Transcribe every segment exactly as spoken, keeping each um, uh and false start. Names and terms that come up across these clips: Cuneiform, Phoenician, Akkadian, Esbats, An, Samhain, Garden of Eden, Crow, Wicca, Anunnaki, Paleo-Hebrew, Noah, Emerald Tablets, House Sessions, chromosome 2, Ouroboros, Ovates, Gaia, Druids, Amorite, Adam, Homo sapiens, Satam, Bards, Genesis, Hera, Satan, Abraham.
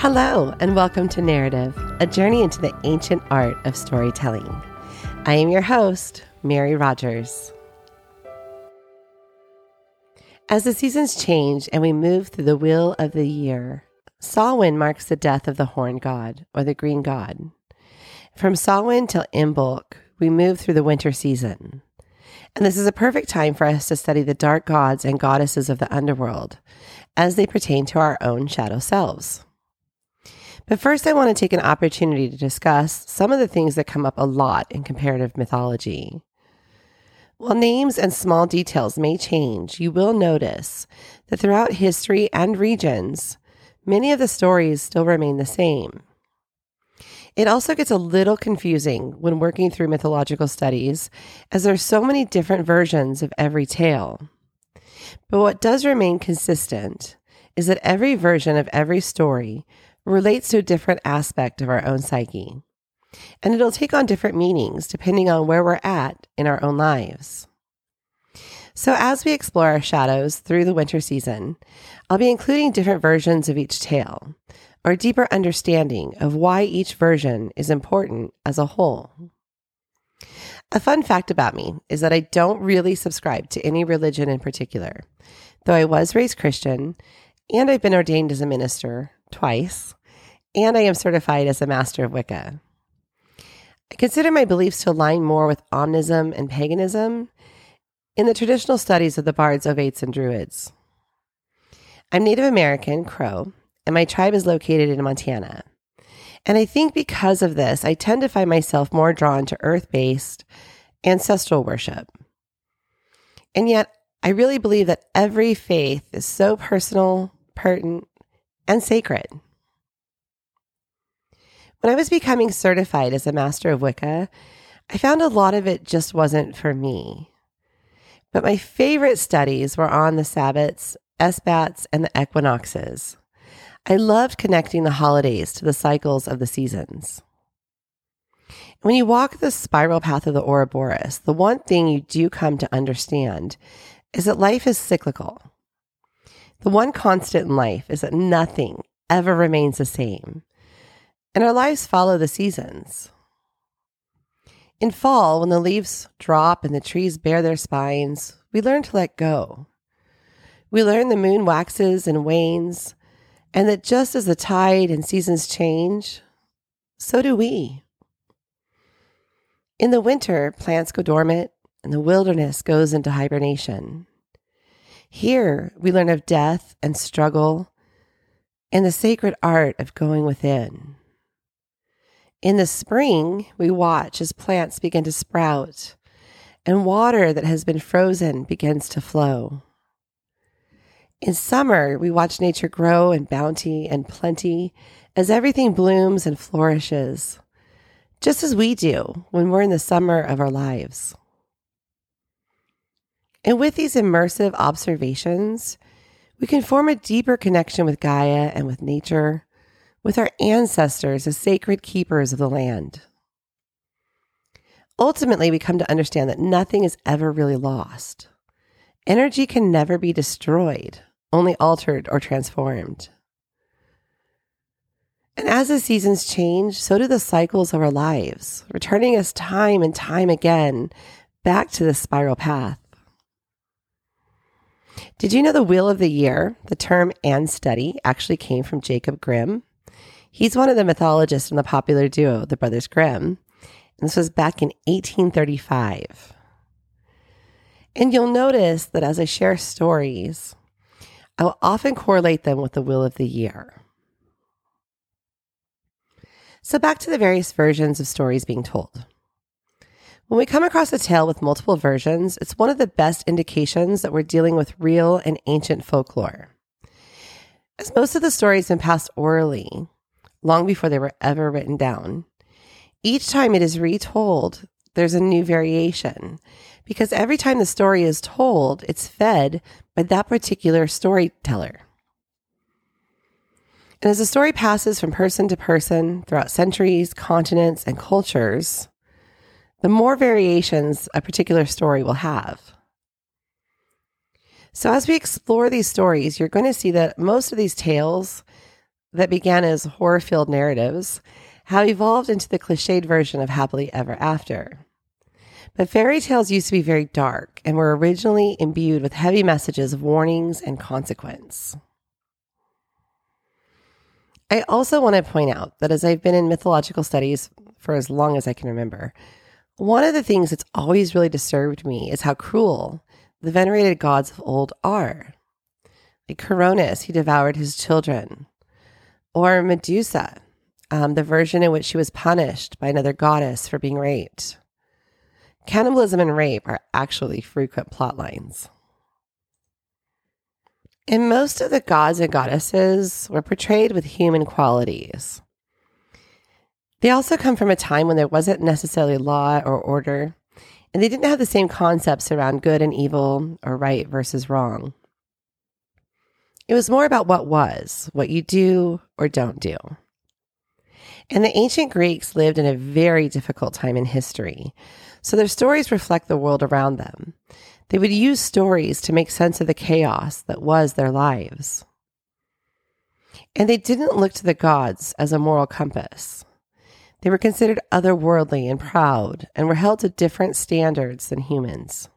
Hello, and welcome to Narrative, a journey into the ancient art of storytelling. I am your host, Mary Rogers. As the seasons change and we move through the Wheel of the Year, Samhain marks the death of the Horn God, or the Green God. From Samhain till Imbolc, we move through the winter season. And this is a perfect time for us to study the dark gods and goddesses of the underworld, as they pertain to our own shadow selves. But first, I want to take an opportunity to discuss some of the things that come up a lot in comparative mythology. While names and small details may change, you will notice that throughout history and regions, many of the stories still remain the same. It also gets a little confusing when working through mythological studies, as there are so many different versions of every tale. But what does remain consistent is that every version of every story relates to a different aspect of our own psyche, and it'll take on different meanings depending on where we're at in our own lives. So as we explore our shadows through the winter season, I'll be including different versions of each tale, or deeper understanding of why each version is important as a whole. A fun fact about me is that I don't really subscribe to any religion in particular, though I was raised Christian, and I've been ordained as a minister twice, and I am certified as a master of Wicca. I consider my beliefs to align more with Omnism and Paganism in the traditional studies of the Bards, Ovates, and Druids. I'm Native American, Crow, and my tribe is located in Montana. And I think because of this, I tend to find myself more drawn to earth-based ancestral worship. And yet, I really believe that every faith is so personal, pertinent, and sacred. When I was becoming certified as a master of Wicca, I found a lot of it just wasn't for me. But my favorite studies were on the Sabbats, Esbats, and the equinoxes. I loved connecting the holidays to the cycles of the seasons. When you walk the spiral path of the Ouroboros, the one thing you do come to understand is that life is cyclical. The one constant in life is that nothing ever remains the same, and our lives follow the seasons. In fall, when the leaves drop and the trees bare their spines, we learn to let go. We learn the moon waxes and wanes, and that just as the tide and seasons change, so do we. In the winter, plants go dormant, and the wilderness goes into hibernation. Here, we learn of death and struggle and the sacred art of going within. In the spring, we watch as plants begin to sprout and water that has been frozen begins to flow. In summer, we watch nature grow in bounty and plenty as everything blooms and flourishes, just as we do when we're in the summer of our lives. And with these immersive observations, we can form a deeper connection with Gaia and with nature, with our ancestors as sacred keepers of the land. Ultimately, we come to understand that nothing is ever really lost. Energy can never be destroyed, only altered or transformed. And as the seasons change, so do the cycles of our lives, returning us time and time again back to the spiral path. Did you know the Wheel of the Year, the term and study, actually came from Jacob Grimm? He's one of the mythologists in the popular duo, the Brothers Grimm, and this was back in eighteen thirty-five. And you'll notice that as I share stories, I will often correlate them with the Wheel of the Year. So back to the various versions of stories being told. When we come across a tale with multiple versions, it's one of the best indications that we're dealing with real and ancient folklore, as most of the stories have been passed orally long before they were ever written down. Each time it is retold, there's a new variation, because every time the story is told, it's fed by that particular storyteller. And as the story passes from person to person throughout centuries, continents, and cultures, the more variations a particular story will have. So as we explore these stories, you're going to see that most of these tales, that began as horror-filled narratives have evolved into the cliched version of happily ever after. But fairy tales used to be very dark and were originally imbued with heavy messages of warnings and consequence. I also want to point out that as I've been in mythological studies for as long as I can remember, one of the things that's always really disturbed me is how cruel the venerated gods of old are. Like Cronus, he devoured his children. Or Medusa, um, the version in which she was punished by another goddess for being raped. Cannibalism and rape are actually frequent plot lines. And most of the gods and goddesses were portrayed with human qualities. They also come from a time when there wasn't necessarily law or order, and they didn't have the same concepts around good and evil or right versus wrong. It was more about what was, what you do or don't do. And the ancient Greeks lived in a very difficult time in history, so their stories reflect the world around them. They would use stories to make sense of the chaos that was their lives. And they didn't look to the gods as a moral compass. They were considered otherworldly and proud and were held to different standards than humans.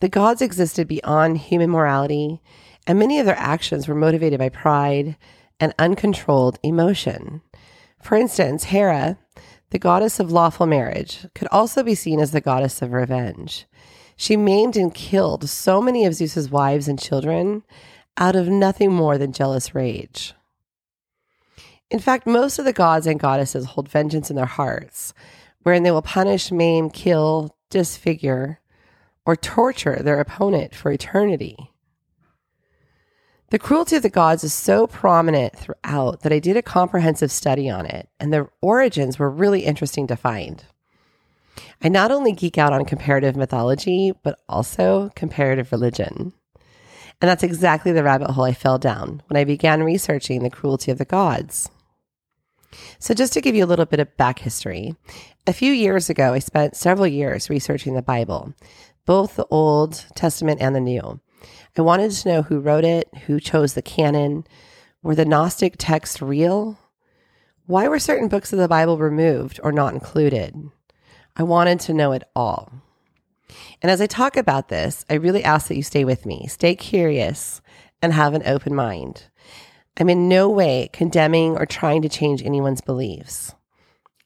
The gods existed beyond human morality, and many of their actions were motivated by pride and uncontrolled emotion. For instance, Hera, the goddess of lawful marriage, could also be seen as the goddess of revenge. She maimed and killed so many of Zeus's wives and children out of nothing more than jealous rage. In fact, most of the gods and goddesses hold vengeance in their hearts, wherein they will punish, maim, kill, disfigure, or torture their opponent for eternity. The cruelty of the gods is so prominent throughout that I did a comprehensive study on it, and their origins were really interesting to find. I not only geek out on comparative mythology, but also comparative religion. And that's exactly the rabbit hole I fell down when I began researching the cruelty of the gods. So just to give you a little bit of back history, a few years ago, I spent several years researching the Bible, both the Old Testament and the New. I wanted to know who wrote it, who chose the canon, were the Gnostic texts real? Why were certain books of the Bible removed or not included? I wanted to know it all. And as I talk about this, I really ask that you stay with me, stay curious, and have an open mind. I'm in no way condemning or trying to change anyone's beliefs.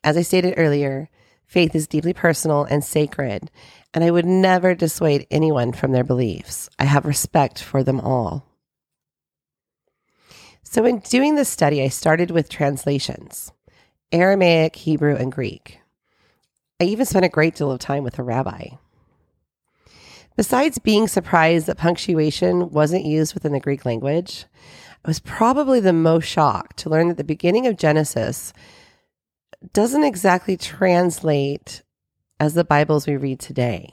As I stated earlier, faith is deeply personal and sacred, and I would never dissuade anyone from their beliefs. I have respect for them all. So in doing this study, I started with translations, Aramaic, Hebrew, and Greek. I even spent a great deal of time with a rabbi. Besides being surprised that punctuation wasn't used within the Greek language, I was probably the most shocked to learn that the beginning of Genesis doesn't exactly translate as the Bibles we read today.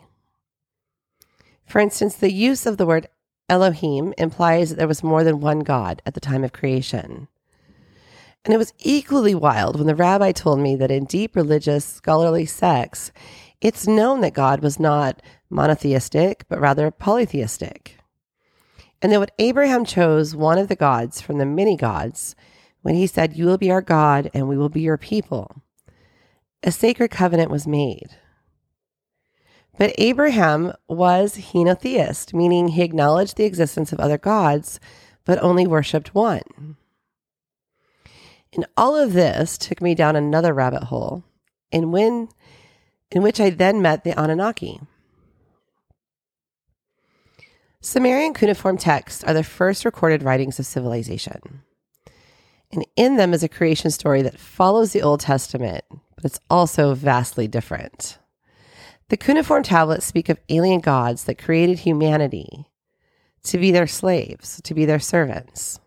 For instance, the use of the word Elohim implies that there was more than one God at the time of creation. And it was equally wild when the rabbi told me that in deep religious scholarly sects, it's known that God was not monotheistic, but rather polytheistic. And that when Abraham chose one of the gods from the many gods, when he said, "You will be our God and we will be your people," a sacred covenant was made. But Abraham was henotheist, meaning he acknowledged the existence of other gods, but only worshipped one. And all of this took me down another rabbit hole, and when, in which I then met the Anunnaki. Sumerian cuneiform texts are the first recorded writings of civilization. And in them is a creation story that follows the Old Testament, but it's also vastly different. The cuneiform tablets speak of alien gods that created humanity to be their slaves, to be their servants.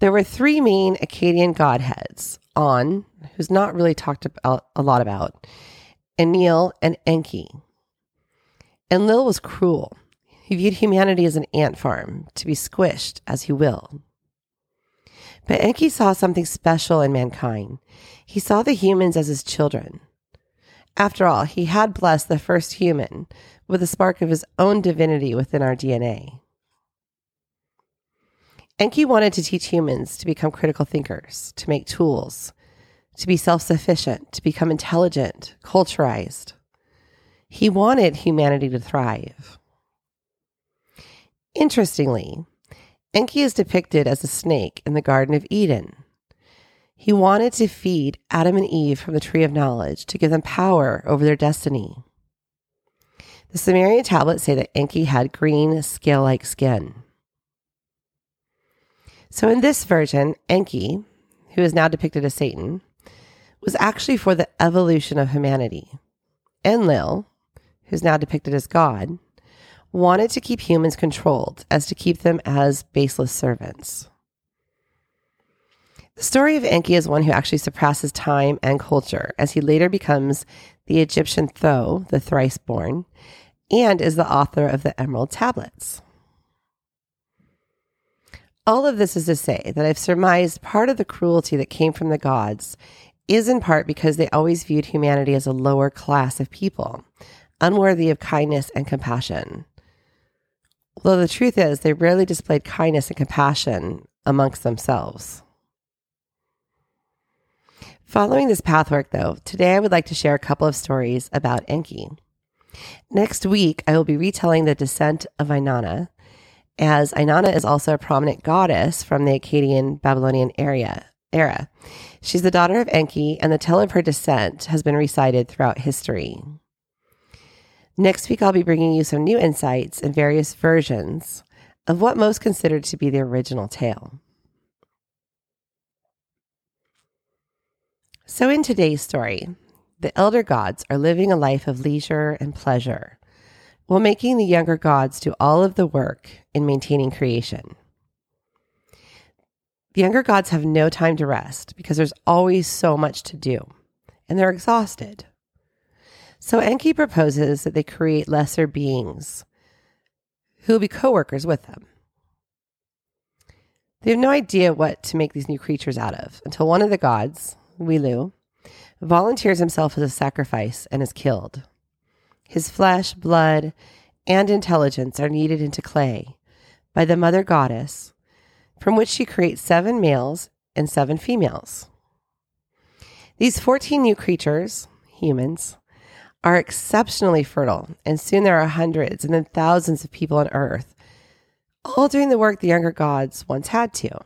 There were three main Akkadian godheads, An, who's not really talked about a lot about, Enlil, and Enki. Enlil was cruel. He viewed humanity as an ant farm, to be squished as he will. But Enki saw something special in mankind. He saw the humans as his children. After all, he had blessed the first human with a spark of his own divinity within our D N A. Enki wanted to teach humans to become critical thinkers, to make tools, to be self-sufficient, to become intelligent, culturized. He wanted humanity to thrive. Interestingly, Enki is depicted as a snake in the Garden of Eden. He wanted to feed Adam and Eve from the tree of knowledge to give them power over their destiny. The Sumerian tablets say that Enki had green, scale-like skin. So in this version, Enki, who is now depicted as Satan, was actually for the evolution of humanity. Enlil, who's now depicted as God, wanted to keep humans controlled as to keep them as baseless servants. The story of Enki is one who actually surpasses time and culture, as he later becomes the Egyptian Thoth, the thrice-born, and is the author of the Emerald Tablets. All of this is to say that I've surmised part of the cruelty that came from the gods is in part because they always viewed humanity as a lower class of people, unworthy of kindness and compassion. Although the truth is, they rarely displayed kindness and compassion amongst themselves. Following this pathwork, though, today I would like to share a couple of stories about Enki. Next week, I will be retelling the descent of Inanna, as Inanna is also a prominent goddess from the Akkadian Babylonian area era. She's the daughter of Enki, and the tale of her descent has been recited throughout history. Next week, I'll be bringing you some new insights and various versions of what most considered to be the original tale. So in today's story, the elder gods are living a life of leisure and pleasure, while making the younger gods do all of the work in maintaining creation. The younger gods have no time to rest because there's always so much to do, and they're exhausted. So Enki proposes that they create lesser beings who will be co-workers with them. They have no idea what to make these new creatures out of until one of the gods, Welu, volunteers himself as a sacrifice and is killed. His flesh, blood, and intelligence are kneaded into clay by the mother goddess, from which she creates seven males and seven females. These fourteen new creatures, humans, are exceptionally fertile, and soon there are hundreds and then thousands of people on Earth, all doing the work the younger gods once had to.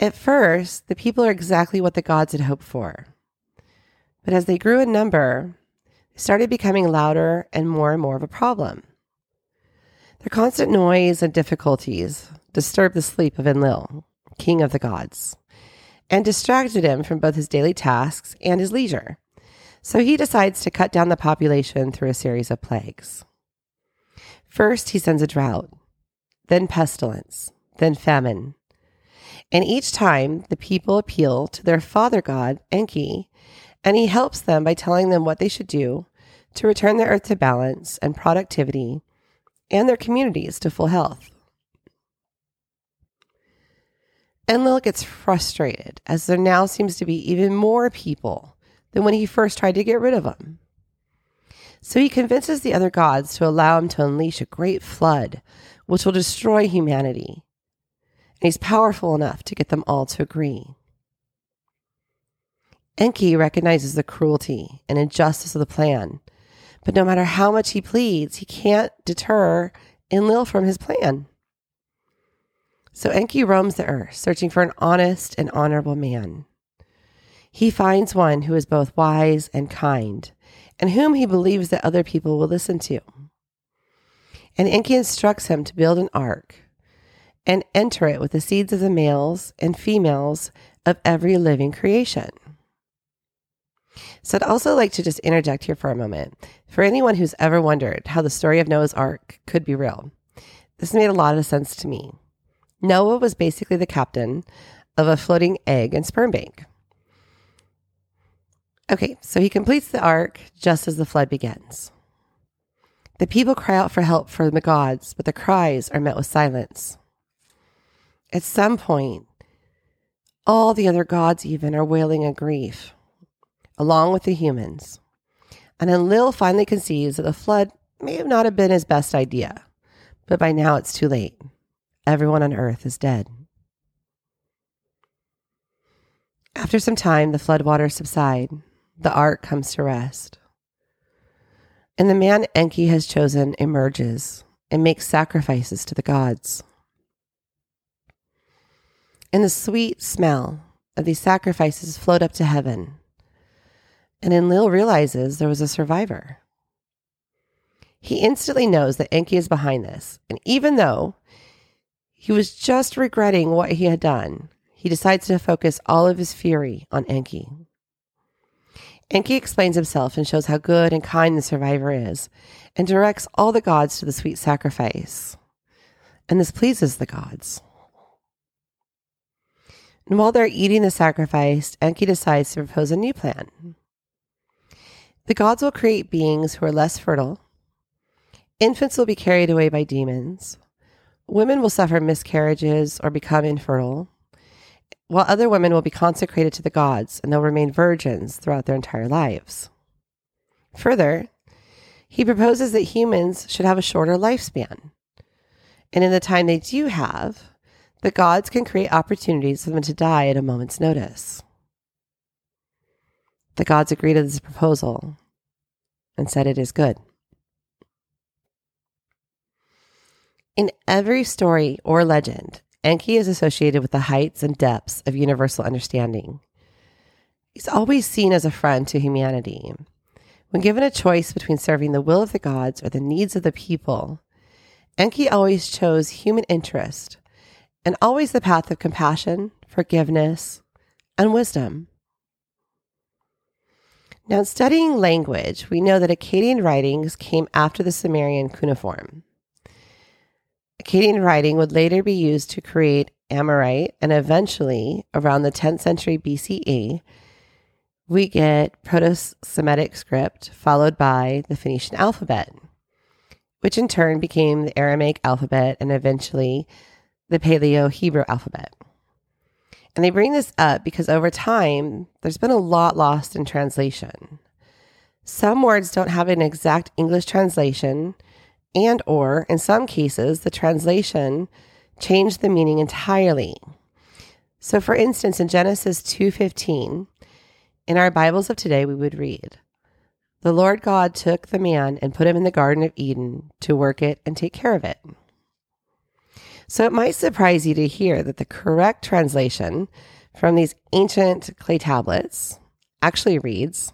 At first, the people are exactly what the gods had hoped for. But as they grew in number, they started becoming louder and more and more of a problem. Their constant noise and difficulties disturbed the sleep of Enlil, king of the gods, and distracted him from both his daily tasks and his leisure. So he decides to cut down the population through a series of plagues. First, he sends a drought, then pestilence, then famine. And each time, the people appeal to their father god, Enki, and he helps them by telling them what they should do to return the earth to balance and productivity and their communities to full health. Enlil gets frustrated, as there now seems to be even more people than when he first tried to get rid of them. So he convinces the other gods to allow him to unleash a great flood, which will destroy humanity. And he's powerful enough to get them all to agree. Enki recognizes the cruelty and injustice of the plan, but no matter how much he pleads, he can't deter Enlil from his plan. So Enki roams the earth, searching for an honest and honorable man. He finds one who is both wise and kind, and whom he believes that other people will listen to. And Enki instructs him to build an ark and enter it with the seeds of the males and females of every living creation. So I'd also like to just interject here for a moment. For anyone who's ever wondered how the story of Noah's Ark could be real, this made a lot of sense to me. Noah was basically the captain of a floating egg and sperm bank. Okay, so he completes the ark just as the flood begins. The people cry out for help from the gods, but the cries are met with silence. At some point, all the other gods even are wailing in grief, along with the humans. And Enlil finally concedes that the flood may have not have been his best idea, but by now it's too late. Everyone on earth is dead. After some time, the floodwaters subside. The ark comes to rest. And the man Enki has chosen emerges and makes sacrifices to the gods. And the sweet smell of these sacrifices float up to heaven. And Enlil realizes there was a survivor. He instantly knows that Enki is behind this. And even though he was just regretting what he had done, he decides to focus all of his fury on Enki. Enki explains himself and shows how good and kind the survivor is, and directs all the gods to the sweet sacrifice. And this pleases the gods. And while they're eating the sacrifice, Enki decides to propose a new plan. The gods will create beings who are less fertile. Infants will be carried away by demons. Women will suffer miscarriages or become infertile, while other women will be consecrated to the gods and they'll remain virgins throughout their entire lives. Further, he proposes that humans should have a shorter lifespan. And in the time they do have, the gods can create opportunities for them to die at a moment's notice. The gods agree to this proposal and said it is good. In every story or legend, Enki is associated with the heights and depths of universal understanding. He's always seen as a friend to humanity. When given a choice between serving the will of the gods or the needs of the people, Enki always chose human interest, and always the path of compassion, forgiveness, and wisdom. Now, in studying language, we know that Akkadian writings came after the Sumerian cuneiform. Akkadian writing would later be used to create Amorite, and eventually, around the tenth century B C E, we get Proto-Semitic script followed by the Phoenician alphabet, which in turn became the Aramaic alphabet and eventually the Paleo-Hebrew alphabet. And they bring this up because over time, there's been a lot lost in translation. Some words don't have an exact English translation, and or, in some cases, the translation changed the meaning entirely. So for instance, in Genesis two fifteen, in our Bibles of today, we would read, "The Lord God took the man and put him in the Garden of Eden to work it and take care of it." So it might surprise you to hear that the correct translation from these ancient clay tablets actually reads,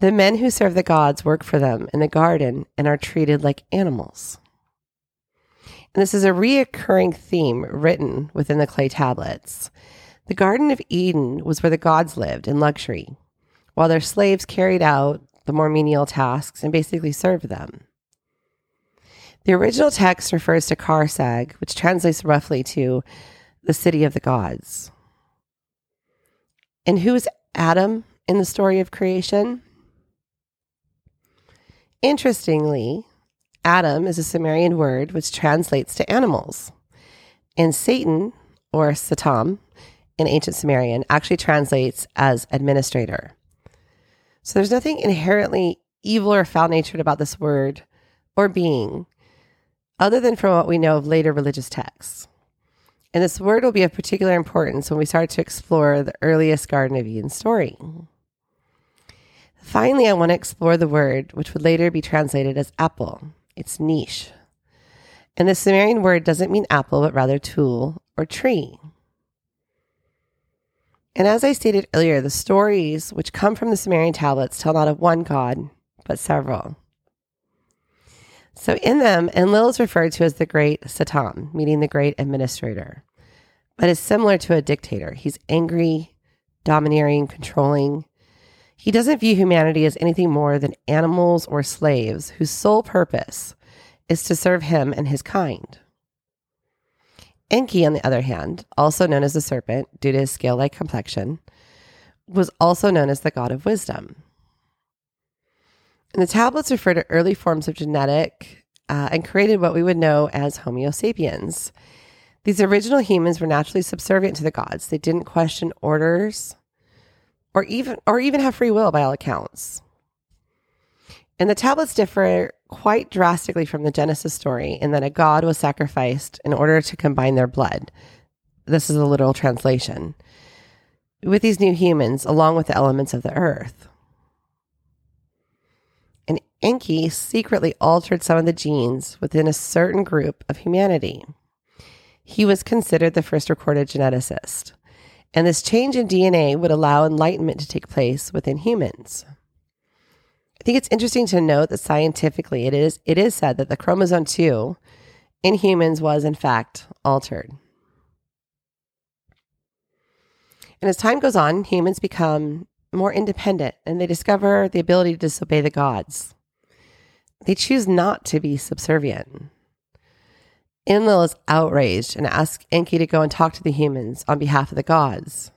"The men who serve the gods work for them in the garden and are treated like animals." And this is a reoccurring theme written within the clay tablets. The Garden of Eden was where the gods lived in luxury, while their slaves carried out the more menial tasks and basically served them. The original text refers to Karsag, which translates roughly to the city of the gods. And who is Adam in the story of creation? Interestingly, Adam is a Sumerian word which translates to animals. And Satan, or Satam, in ancient Sumerian, actually translates as administrator. So there's nothing inherently evil or foul-natured about this word or being, other than from what we know of later religious texts. And this word will be of particular importance when we start to explore the earliest Garden of Eden story. Finally, I want to explore the word which would later be translated as apple. It's niche. And the Sumerian word doesn't mean apple, but rather tool or tree. And as I stated earlier, the stories which come from the Sumerian tablets tell not of one god, but several. So in them, Enlil is referred to as the great Satam, meaning the great administrator, but is similar to a dictator. He's angry, domineering, controlling. He doesn't view humanity as anything more than animals or slaves whose sole purpose is to serve him and his kind. Enki, on the other hand, also known as the serpent due to his scale-like complexion, was also known as the god of wisdom. And the tablets refer to early forms of genetic uh, and created what we would know as Homo sapiens. These original humans were naturally subservient to the gods. They didn't question orders or even or even have free will by all accounts. And the tablets differ quite drastically from the Genesis story in that a god was sacrificed in order to combine their blood. This is a literal translation. With these new humans, along with the elements of the earth. And Enki secretly altered some of the genes within a certain group of humanity. He was considered the first recorded geneticist. And this change in D N A would allow enlightenment to take place within humans. I think it's interesting to note that scientifically it is it is said that the chromosome two in humans was in fact altered. And as time goes on, humans become more independent and they discover the ability to disobey the gods. They choose not to be subservient. Enlil is outraged and asks Enki to go and talk to the humans on behalf of the gods.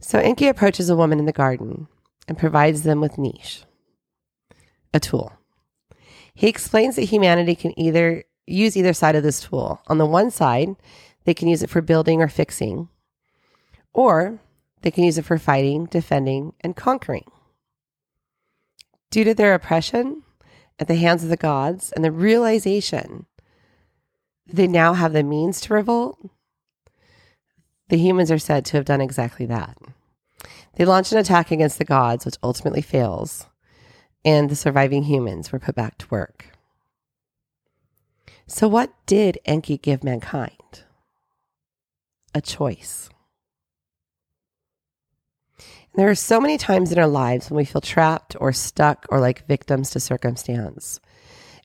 So Enki approaches a woman in the garden and provides them with niche, a tool. He explains that humanity can either use either side of this tool. On the one side, they can use it for building or fixing, or they can use it for fighting, defending, and conquering. Due to their oppression at the hands of the gods and the realization they now have the means to revolt, the humans are said to have done exactly that. They launched an attack against the gods, which ultimately fails, and the surviving humans were put back to work. So what did Enki give mankind? A choice. And there are so many times in our lives when we feel trapped or stuck or like victims to circumstance.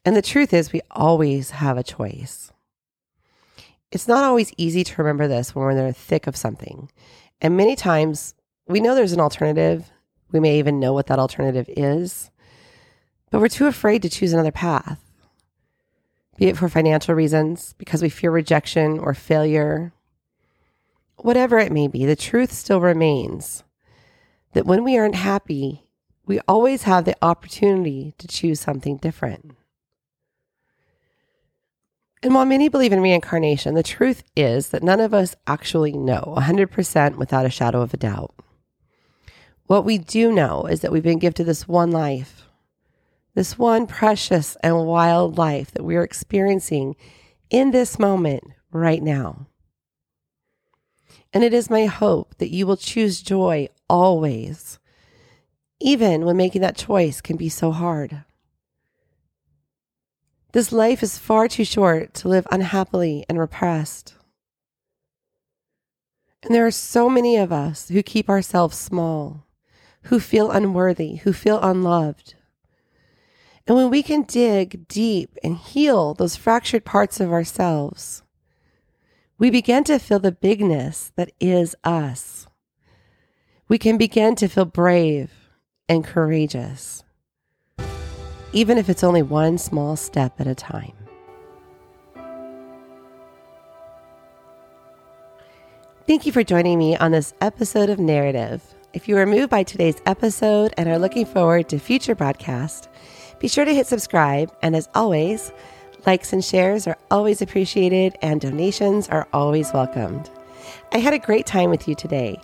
And the truth is we always have a choice. It's not always easy to remember this when we're in the thick of something. And many times we know there's an alternative. We may even know what that alternative is, but we're too afraid to choose another path, be it for financial reasons, because we fear rejection or failure. Whatever it may be, the truth still remains that when we aren't happy, we always have the opportunity to choose something different. And while many believe in reincarnation, the truth is that none of us actually know one hundred percent without a shadow of a doubt. What we do know is that we've been gifted this one life, this one precious and wild life that we're experiencing in this moment right now. And it is my hope that you will choose joy always, even when making that choice can be so hard. This life is far too short to live unhappily and repressed. And there are so many of us who keep ourselves small, who feel unworthy, who feel unloved. And when we can dig deep and heal those fractured parts of ourselves, we begin to feel the bigness that is us. We can begin to feel brave and courageous, even if it's only one small step at a time. Thank you for joining me on this episode of Narrative. If you were moved by today's episode and are looking forward to future broadcasts, be sure to hit subscribe. And as always, likes and shares are always appreciated and donations are always welcomed. I had a great time with you today,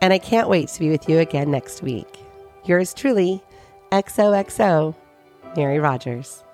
and I can't wait to be with you again next week. Yours truly, X O X O, Mary Rogers.